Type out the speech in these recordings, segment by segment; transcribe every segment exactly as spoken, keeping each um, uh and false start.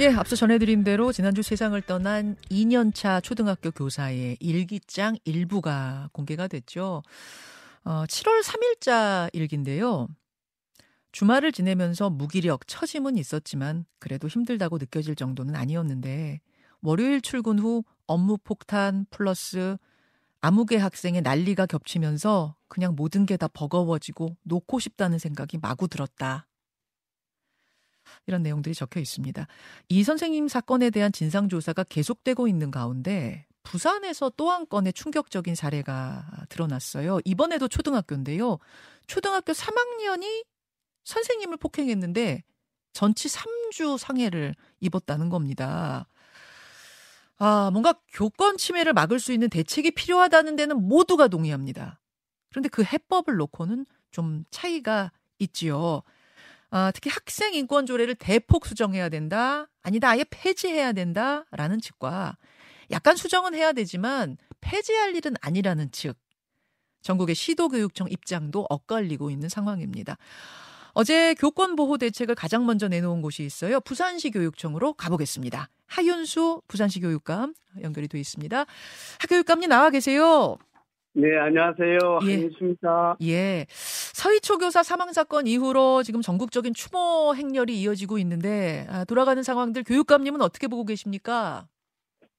예, 앞서 전해드린 대로 지난주 세상을 떠난 이 년차 초등학교 교사의 일기장 일부가 공개가 됐죠. 어, 칠월 삼일자 일기인데요. 주말을 지내면서 무기력, 처짐은 있었지만 그래도 힘들다고 느껴질 정도는 아니었는데 월요일 출근 후 업무 폭탄 플러스 아무개 학생의 난리가 겹치면서 그냥 모든 게 다 버거워지고 놓고 싶다는 생각이 마구 들었다. 이런 내용들이 적혀 있습니다. 이 선생님 사건에 대한 진상조사가 계속되고 있는 가운데 부산에서 또 한 건의 충격적인 사례가 드러났어요. 이번에도 초등학교인데요. 초등학교 삼학년이 선생님을 폭행했는데 전치 삼주 상해를 입었다는 겁니다. 아, 뭔가 교권 침해를 막을 수 있는 대책이 필요하다는 데는 모두가 동의합니다. 그런데 그 해법을 놓고는 좀 차이가 있지요. 아, 특히 학생 인권 조례를 대폭 수정해야 된다, 아니다 아예 폐지해야 된다라는 측과 약간 수정은 해야 되지만 폐지할 일은 아니라는 측, 전국의 시도교육청 입장도 엇갈리고 있는 상황입니다. 어제 교권보호 대책을 가장 먼저 내놓은 곳이 있어요. 부산시 교육청으로 가보겠습니다. 하윤수 부산시 교육감 연결이 돼 있습니다. 하 교육감님 나와 계세요. 네, 안녕하세요. 하윤수입니다. 예. 예. 서이초 교사 사망 사건 이후로 지금 전국적인 추모 행렬이 이어지고 있는데 아, 돌아가는 상황들 교육감님은 어떻게 보고 계십니까?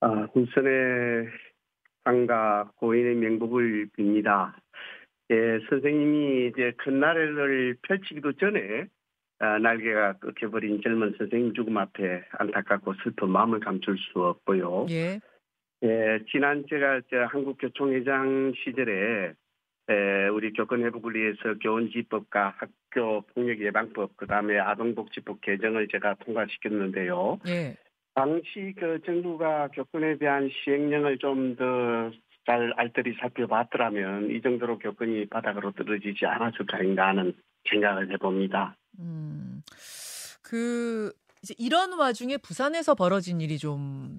아, 후손의 한가 고인의 명복을 빕니다. 예, 선생님이 이제 큰 나래를 펼치기도 전에 아, 날개가 꺾여버린 젊은 선생님 죽음 앞에 안타깝고 슬픈 마음을 감출 수 없고요. 예. 예, 지난 제가 한국 교총 회장 시절에 에, 우리 교권 회복을 위해서 교원지법과 학교 폭력 예방법, 그 다음에 아동복지법 개정을 제가 통과시켰는데요. 예. 당시 그 정부가 교권에 대한 시행령을 좀 더 잘 알뜰히 살펴봤더라면 이 정도로 교권이 바닥으로 떨어지지 않았을까 하는 생각을 해봅니다. 음, 그 이제 이런 와중에 부산에서 벌어진 일이 좀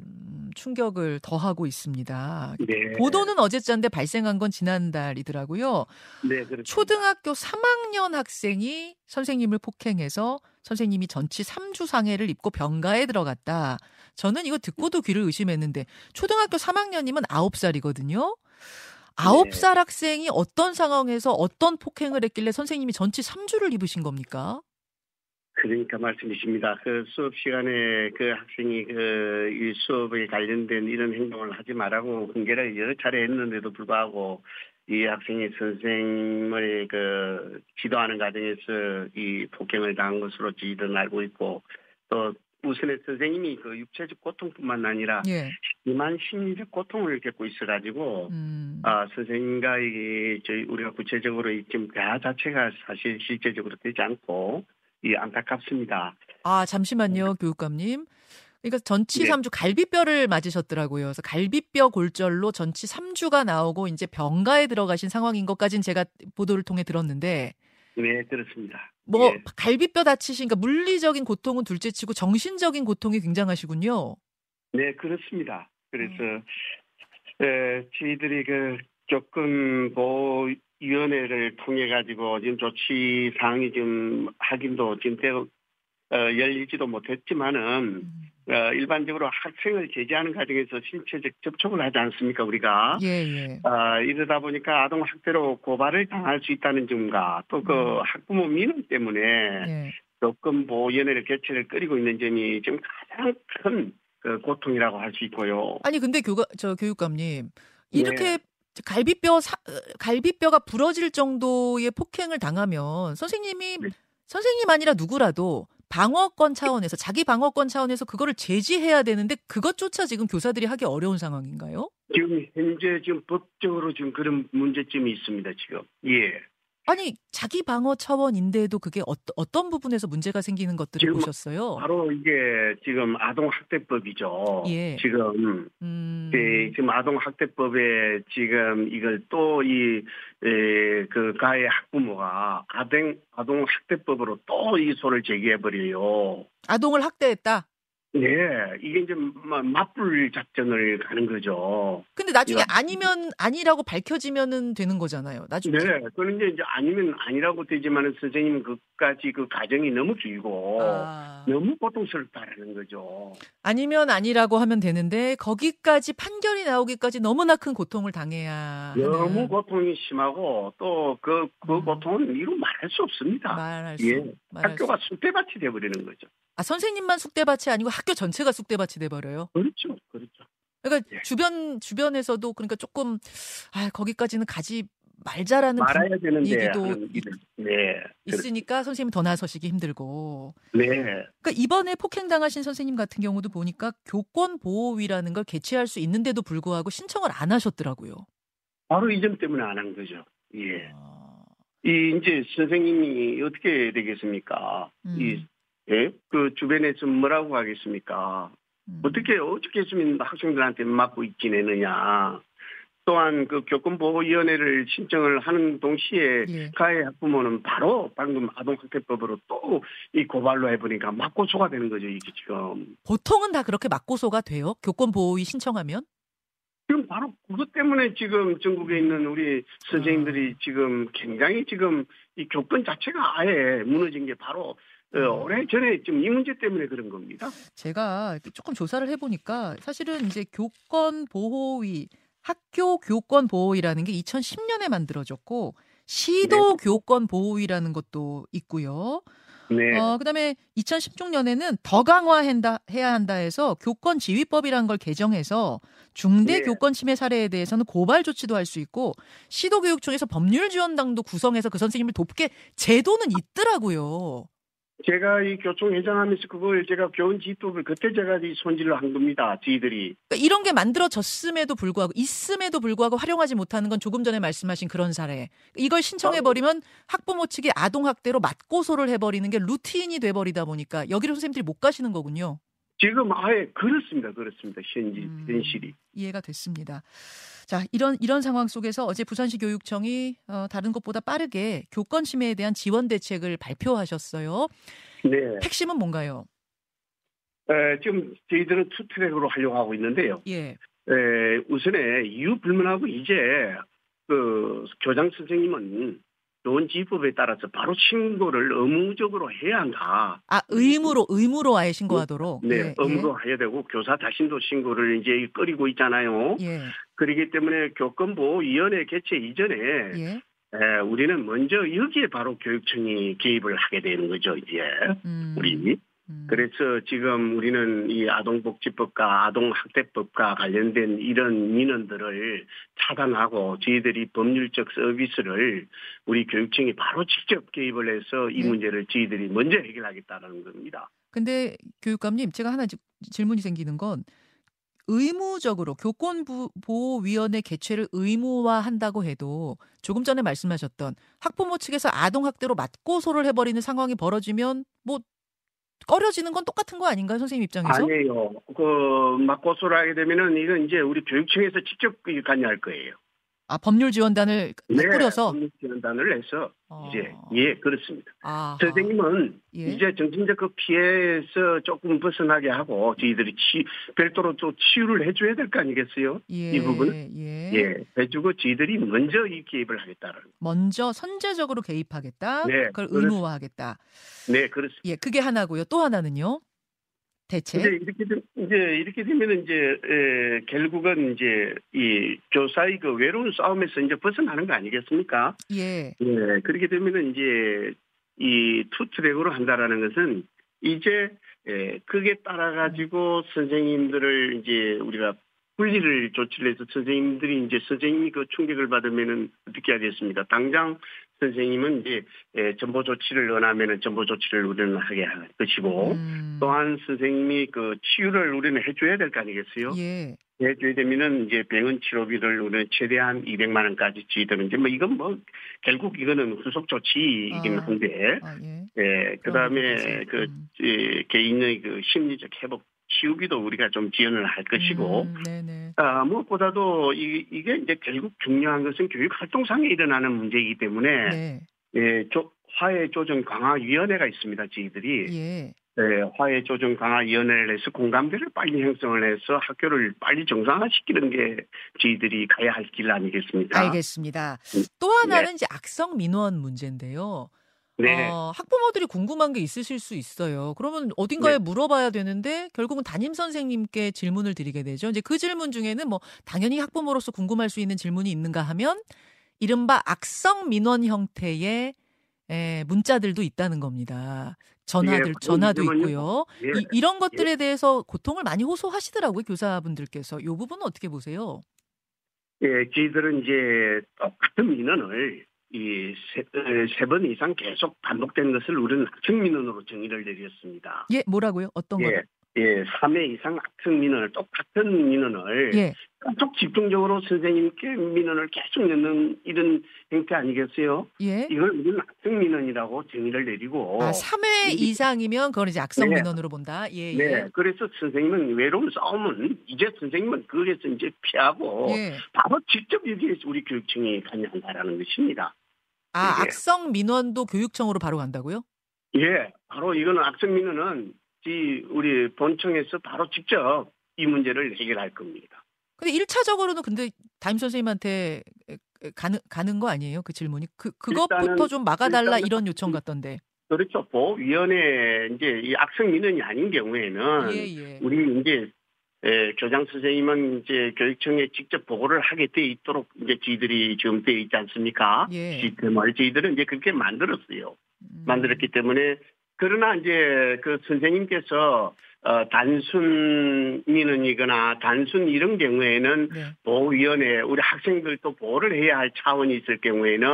충격을 더하고 있습니다. 네. 보도는 어제짠데 발생한 건 지난달이더라고요. 네, 그렇습니다. 초등학교 삼학년 학생이 선생님을 폭행해서 선생님이 전치 삼주 상해를 입고 병가에 들어갔다. 저는 이거 듣고도 귀를 의심했는데 초등학교 삼학년이면 아홉살이거든요. 아홉살 네. 학생이 어떤 상황에서 어떤 폭행을 했길래 선생님이 전치 삼주를 입으신 겁니까? 그러니까 말씀이십니다. 그 수업 시간에 그 학생이 그 이 수업에 관련된 이런 행동을 하지 말라고 공개를 여러 차례 했는데도 불구하고 이 학생이 선생님을 그 지도하는 과정에서 이 폭행을 당한 것으로 저희들은 알고 있고 또 우선에 선생님이 그 육체적 고통뿐만 아니라 예. 심한 심리적 고통을 겪고 있어가지고 음. 아, 선생님과 이 저희 우리가 구체적으로 지금 대화 자체가 사실 실제적으로 되지 않고 예, 안타깝습니다. 아, 잠시만요, 교육감님. 그러니까 전치 네. 삼주 갈비뼈를 맞으셨더라고요. 그래서 갈비뼈 골절로 전치 삼주가 나오고 이제 병가에 들어가신 상황인 것까지는 제가 보도를 통해 들었는데. 네, 그렇습니다. 뭐 예. 갈비뼈 다치시니까 물리적인 고통은 둘째치고 정신적인 고통이 굉장하시군요. 네, 그렇습니다. 그래서 음. 에, 저희들이 그 조금 뭐. 위원회를 통해 가지고 지금 조치 사항이 지금 확인도 지금 되고 어, 열리지도 못했지만은 어, 일반적으로 학생을 제지하는 과정에서 신체적 접촉을 하지 않습니까 우리가? 예예. 어, 이러다 보니까 아동 학대로 고발을 당할 수 있다는 점과 또 그 음. 학부모 민원 때문에 예. 조금 보호위원회를 개최를 끓이고 있는 점이 지금 가장 큰 그 고통이라고 할 수 있고요. 아니 근데 교가 저 교육감님 이렇게. 예. 갈비뼈 사, 갈비뼈가 부러질 정도의 폭행을 당하면 선생님이 네. 선생님 아니라 누구라도 방어권 차원에서 자기 방어권 차원에서 그거를 제지해야 되는데 그것조차 지금 교사들이 하기 어려운 상황인가요? 지금 현재 지금 법적으로 지금 그런 문제점이 있습니다 지금. 예. 아니 자기 방어 차원인데도 그게 어, 어떤 부분에서 문제가 생기는 것들을 보셨어요? 바로 이게 지금 아동학대법이죠. 예. 지금 음... 예, 지금 아동학대법에 지금 이걸 또 이 그 가해 학부모가 아동 아동학대법으로 또 이 소를 제기해버려요. 아동을 학대했다. 네, 이게 이제 맞불 작전을 가는 거죠. 근데 나중에 아니면 아니라고 밝혀지면은 되는 거잖아요. 나중에. 네, 그런데 이제 아니면 아니라고 되지만은 선생님 그까지 그 과정이 너무 길고 아. 너무 고통스럽다라는 거죠. 아니면 아니라고 하면 되는데 거기까지 판결이 나오기까지 너무나 큰 고통을 당해야. 너무 하는. 고통이 심하고 또 그 그 음. 고통은 이루 말할 수 없습니다. 말할 수. 예, 말할 학교가 수. 쑥대밭이 돼버리는 거죠. 아, 선생님만 쑥대밭이 아니고 학교 전체가 쑥대밭이 돼버려요? 그렇죠. 그렇죠. 그러니까 예. 주변, 주변에서도 그러니까 조금, 아, 거기까지는 가지 말자라는 분위기도 네. 있으니까 선생님이 더 나서시기 힘들고. 네. 그러니까 이번에 폭행당하신 선생님 같은 경우도 보니까 교권보호위라는 걸 개최할 수 있는데도 불구하고 신청을 안 하셨더라고요. 바로 이 점 때문에 안 한 거죠. 예. 아... 이, 이제 선생님이 어떻게 되겠습니까? 음. 이, 예, 그 주변에서 뭐라고 하겠습니까? 음. 어떻게 어떻게 했으면 학생들한테 맞고 지내느냐. 또한 그 교권보호위원회를 신청을 하는 동시에 예. 가해 학부모는 바로 방금 아동학대법으로 또 이 고발로 해보니까 맞고소가 되는 거죠, 이게 지금. 보통은 다 그렇게 맞고소가 돼요? 교권보호위 신청하면? 지금 바로 그것 때문에 지금 전국에 있는 우리 선생님들이 아. 지금 굉장히 지금 이 교권 자체가 아예 무너진 게 바로. 오래전에 지금 이 문제 때문에 그런 겁니다. 제가 조금 조사를 해보니까 사실은 이제 교권보호위, 학교 교권보호위라는 게 이천십 년에 만들어졌고 시도 네. 교권보호위라는 것도 있고요. 네. 어, 그다음에 이천십육 년에는 더 강화한다 해야 한다 해서 교권지휘법이라는 걸 개정해서 중대 네. 교권침해 사례에 대해서는 고발 조치도 할 수 있고 시도교육청에서 법률지원당도 구성해서 그 선생님을 돕게 제도는 있더라고요. 제가 이 교총 회장하면서 그걸 제가 교원 지휘법을 그때 제가 이 손질을 한 겁니다. 저희들이. 그러니까 이런 게 만들어졌음에도 불구하고 있음에도 불구하고 활용하지 못하는 건 조금 전에 말씀하신 그런 사례. 이걸 신청해버리면 학부모 측이 아동학대로 맞고소를 해버리는 게 루틴이 돼버리다 보니까 여기를 선생님들이 못 가시는 거군요. 지금 아예 그렇습니다. 그렇습니다. 현지, 음, 현실이. 이해가 됐습니다. 자, 이런 이런 상황 속에서 어제 부산시 교육청이 어, 다른 곳보다 빠르게 교권 침해에 대한 지원 대책을 발표하셨어요. 네. 핵심은 뭔가요? 에, 지금 저희들은 투 트랙으로 하려고 하고 있는데요. 예. 에, 우선에 이유 불문하고 이제 그 교장 선생님은 교원지휘법에 따라서 바로 신고를 의무적으로 해야 한다. 아, 의무로, 의무로 아예 신고하도록? 네, 예, 의무로 예. 해야 되고, 교사 자신도 신고를 이제 끓이고 있잖아요. 예. 그렇기 때문에 교권보호위원회 개최 이전에, 예. 에, 우리는 먼저 여기에 바로 교육청이 개입을 하게 되는 거죠, 이제. 음. 우리. 음. 그래서 지금 우리는 이 아동복지법과 아동학대법과 관련된 이런 민원들을 차단하고 저희들이 법률적 서비스를 우리 교육청이 바로 직접 개입을 해서 이 네. 문제를 저희들이 먼저 해결하겠다는 겁니다. 그런데 교육감님 제가 하나 질문이 생기는 건 의무적으로 교권보호위원회 개최를 의무화한다고 해도 조금 전에 말씀하셨던 학부모 측에서 아동학대로 맞고소를 해버리는 상황이 벌어지면 뭐 꺼려지는 건 똑같은 거 아닌가요? 선생님 입장에서? 아니에요. 그 맞고소를 하게 되면은 이건 이제 우리 교육청에서 직접 관여할 거예요. 아, 법률지원단을 네, 꾸려서? 법률지원단을 해서 아. 이제 예 그렇습니다. 아하. 선생님은 예. 이제 정신적 그 피해에서 조금 벗어나게 하고 저희들이 치, 별도로 또 치유를 해줘야 될 거 아니겠어요? 예. 이 부분 예. 예 해주고 저희들이 먼저 이 개입을 하겠다는. 먼저 선제적으로 개입하겠다. 네, 그걸 의무화하겠다. 네 그렇습니다. 예 그게 하나고요. 또 하나는요. 대체 이제 이렇게 되면 이제 이렇게 되면 이제 에, 결국은 이제 이 교사의 그 외로운 싸움에서 이제 벗어나는 거 아니겠습니까? 예. 예. 그렇게 되면은 이제 이 투트랙으로 한다라는 것은 이제 에, 그게 따라 가지고 선생님들을 이제 우리가 분리를 조치를 해서 선생님들이 이제 선생님이 그 충격을 받으면은 어떻게 하겠습니까? 당장 선생님은 이제 전보 조치를 원하면은 전보 조치를 우리는 하게 할 것이고 음. 또한 선생님이 그 치유를 우리는 해줘야 될 거 아니겠어요? 예. 해줘야 되면은 이제 병원 치료비를 우리는 최대한 이백만 원까지 지더는 이제 뭐 이건 뭐 결국 이거는 후속 조치이긴 아. 한데 아, 예. 예. 그다음에 그 예, 개인의 그 심리적 회복 치우기도 우리가 좀 지원을 할 것이고, 음, 아, 무엇보다도 이, 이게 이제 결국 중요한 것은 교육 활동상에 일어나는 문제이기 때문에, 네. 예, 조, 화해 조정 강화 위원회가 있습니다, 저희들이. 예. 네, 화해 조정 강화 위원회를 해서 공감대를 빨리 형성을 해서 학교를 빨리 정상화시키는 게 저희들이 가야 할 길 아니겠습니까? 알겠습니다. 또 하나는 네. 이제 악성 민원 문제인데요. 네. 어, 학부모들이 궁금한 게 있으실 수 있어요. 그러면 어딘가에 네. 물어봐야 되는데 결국은 담임 선생님께 질문을 드리게 되죠. 이제 그 질문 중에는 뭐 당연히 학부모로서 궁금할 수 있는 질문이 있는가 하면 이른바 악성 민원 형태의 에, 문자들도 있다는 겁니다. 전화들, 예, 전화도 있고요. 예, 이, 이런 것들에 예. 대해서 고통을 많이 호소하시더라고요, 교사분들께서. 이 부분은 어떻게 보세요? 예, 저희들은 이제 똑같은 민원을 이 세 번 이상 계속 반복된 것을 우리는 악성 민원으로 정의를 내렸습니다. 예, 뭐라고요? 어떤 거요? 예, 예, 삼 회 이상 악성 민원을 똑같은 민원을 예. 꼭 집중적으로 선생님께 민원을 계속 내는 이런 형태 아니겠어요? 예. 이걸 우리는 악성 민원이라고 정의를 내리고. 아, 삼 회 이상이면 그건 이제 악성 네. 민원으로 본다. 예, 네. 예. 그래서 선생님은 외로운 싸움은 이제 선생님은 거기에서 이제 피하고 예. 바로 직접 여기에서 우리 교육청이 가야 한다라는 것입니다. 아, 예. 악성 민원도 교육청으로 바로 간다고요? 예, 바로 이거는 악성 민원은 우리 본청에서 바로 직접 이 문제를 해결할 겁니다. 근데 일 차적으로는 근데 담임 선생님한테 가는, 가는 거 아니에요? 그 질문이. 그, 그것부터 일단은, 좀 막아달라 일단은, 이런 요청 같던데. 그렇죠. 보호위원회, 이제 이 악성 민원이 아닌 경우에는 예, 예. 우리 이제 예, 교장 선생님은 이제 교육청에 직접 보고를 하게 돼 있도록 이제 저희들이 지금 돼 있지 않습니까? 예. 시스템을 저희들은 이제 그렇게 만들었어요. 음. 만들었기 때문에 그러나 이제 그 선생님께서 어, 단순 민원이거나 단순 이런 경우에는 네. 보호위원회, 우리 학생들도 보호를 해야 할 차원이 있을 경우에는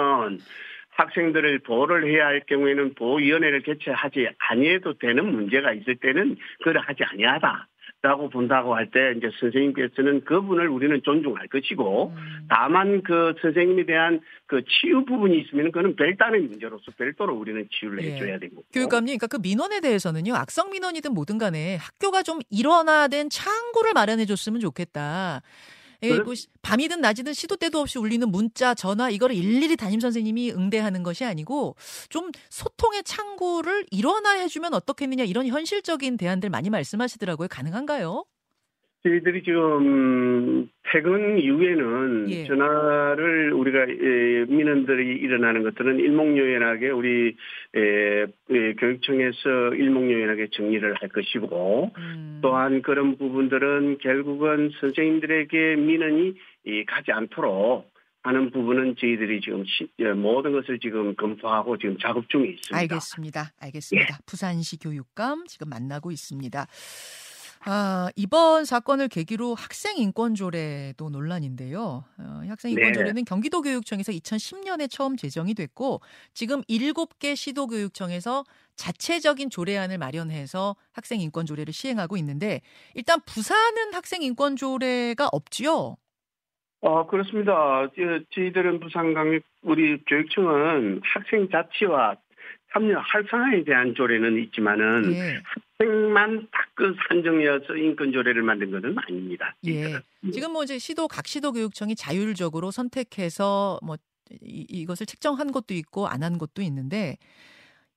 학생들을 보호를 해야 할 경우에는 보호위원회를 개최하지 아니해도 되는 문제가 있을 때는 그걸 하지 아니하다라고 본다고 할 때 이제 선생님께서는 그분을 우리는 존중할 것이고 음. 다만 그 선생님에 대한 그 치유 부분이 있으면 그거는 별다른 문제로서 별도로 우리는 치유를 네. 해줘야 되고. 교육감님, 그러니까 그 민원에 대해서는요. 악성 민원이든 뭐든 간에 학교가 좀 일원화된 창구를 마련해줬으면 좋겠다. 그래? 밤이든 낮이든 시도 때도 없이 울리는 문자, 전화 이거를 일일이 담임선생님이 응대하는 것이 아니고 좀 소통의 창구를 일원화해주면 어떻겠느냐 이런 현실적인 대안들 많이 말씀하시더라고요. 가능한가요? 저희들이 지금 퇴근 이후에는 예. 전화를 우리가 민원들이 일어나는 것들은 일목요연하게 우리 교육청에서 일목요연하게 정리를 할 것이고 음. 또한 그런 부분들은 결국은 선생님들에게 민원이 가지 않도록 하는 부분은 저희들이 지금 모든 것을 지금 검토하고 지금 작업 중에 있습니다. 알겠습니다. 알겠습니다. 예. 부산시 교육감 지금 만나고 있습니다. 아, 이번 사건을 계기로 학생 인권 조례도 논란인데요. 어, 학생 인권 네. 조례는 경기도 교육청에서 이천십 년에 처음 제정이 됐고 지금 일곱 개 시도 교육청에서 자체적인 조례안을 마련해서 학생 인권 조례를 시행하고 있는데 일단 부산은 학생 인권 조례가 없지요? 어, 그렇습니다. 저희들은 부산광역 우리 교육청은 학생 자치와 참여 활성화에 대한 조례는 있지만은 예. 학생만 딱 그 산정해서 인권 조례를 만든 것은 아닙니다. 예. 지금 뭐 이제 시도 각 시도 교육청이 자율적으로 선택해서 뭐 이, 이것을 책정한 것도 있고 안 한 것도 있는데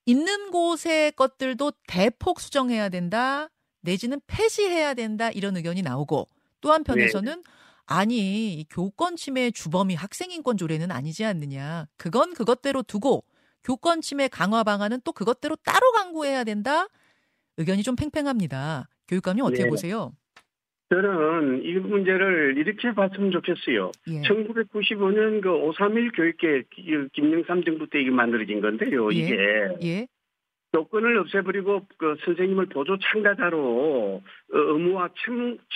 있는 곳의 것들도 대폭 수정해야 된다 내지는 폐지해야 된다 이런 의견이 나오고 또 한편에서는 예. 아니 교권 침해의 주범이 학생 인권 조례는 아니지 않느냐 그건 그것대로 두고. 교권 침해 강화 방안은 또 그것대로 따로 강구해야 된다? 의견이 좀 팽팽합니다. 교육감님 어떻게 네. 보세요? 저는 이 문제를 이렇게 봤으면 좋겠어요. 예. 천구백구십오 년 그 오삼일 교육계획 김영삼 정부 때 이게 만들어진 건데요. 예. 이게 예. 교권을 없애버리고 그 선생님을 보조 참가자로 의무와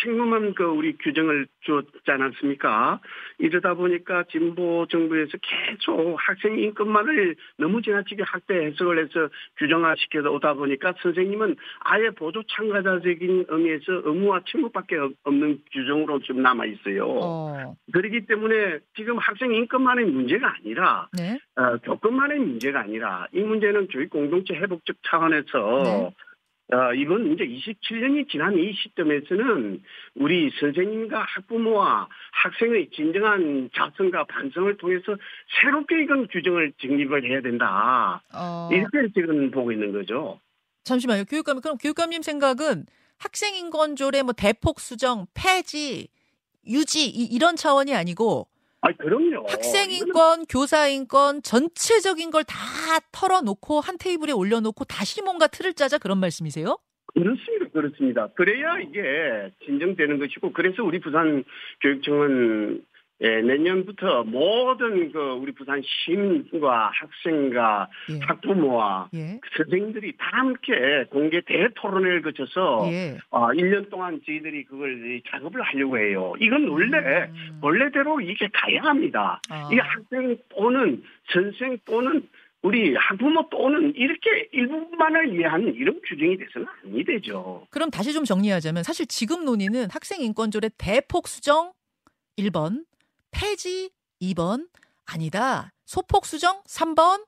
책무만 그 우리 규정을 주었지 않았습니까? 이러다 보니까 진보 정부에서 계속 학생 인권만을 너무 지나치게 확대 해석을 해서 규정화시켜서 오다 보니까 선생님은 아예 보조 참가자적인 의미에서 의무와 책무밖에 없는 규정으로 지금 남아 있어요. 어. 그렇기 때문에 지금 학생 인권만의 문제가 아니라 네? 어, 교권만의 문제가 아니라 이 문제는 교육 공동체 회복 즉 차원에서 네. 어, 이번 이제 이십칠 년이 지난 이 시점에서는 우리 선생님과 학부모와 학생의 진정한 자성과 반성을 통해서 새롭게 이건 규정을 정립을 해야 된다. 어... 이렇게 지금 보고 있는 거죠. 잠시만요. 교육감, 그럼 교육감님 생각은 학생 인권조례 뭐 대폭 수정, 폐지, 유지 이, 이런 차원이 아니고 아니, 그럼요. 학생 인권, 이거는... 교사 인권 전체적인 걸 다 털어놓고 한 테이블에 올려놓고 다시 뭔가 틀을 짜자 그런 말씀이세요? 그렇습니다. 그렇습니다. 그래야 이게 진정되는 것이고 그래서 우리 부산 교육청은 예, 내년부터 모든 그 우리 부산 시민과 학생과 예. 학부모와 예. 선생님들이 다 함께 공개 대토론회를 거쳐서 예. 어, 일 년 동안 저희들이 그걸 작업을 하려고 해요. 이건 원래 음. 원래대로 이게 가야 합니다. 아. 이게 학생 또는 선생 또는 우리 학부모 또는 이렇게 일부만을 위한 이런 규정이 돼서는 아니 되죠. 그럼 다시 좀 정리하자면 사실 지금 논의는 학생 인권조례 대폭 수정 일 번. 폐지 이 번, 아니다. 소폭 수정 삼 번,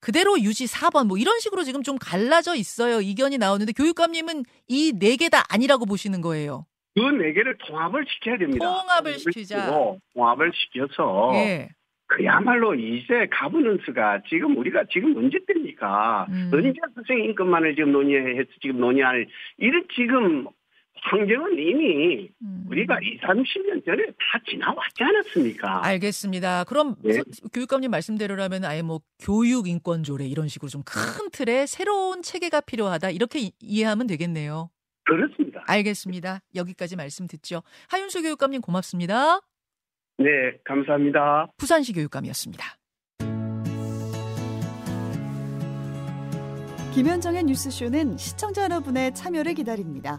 그대로 유지 사 번. 뭐 이런 식으로 지금 좀 갈라져 있어요. 이견이 나오는데 교육감님은 이 네 개 다 아니라고 보시는 거예요. 그 네 개를 통합을 시켜야 됩니다. 통합을 시키자. 통합을 시켜서 예. 그야말로 이제 가버넌스가 지금 우리가 지금 언제 때입니까? 음. 언제 학생 인권만을 지금 논의해서 지금 논의할 이런 지금 환경은 이미 우리가 이삼십 년 전에 다 지나왔지 않았습니까? 알겠습니다. 그럼 네. 교육감님 말씀대로라면 아예 뭐 교육인권조례 이런 식으로 좀 큰 틀에 새로운 체계가 필요하다 이렇게 이, 이해하면 되겠네요. 그렇습니다. 알겠습니다. 여기까지 말씀 듣죠. 하윤수 교육감님 고맙습니다. 네, 감사합니다. 부산시 교육감이었습니다. 김현정의 뉴스쇼는 시청자 여러분의 참여를 기다립니다.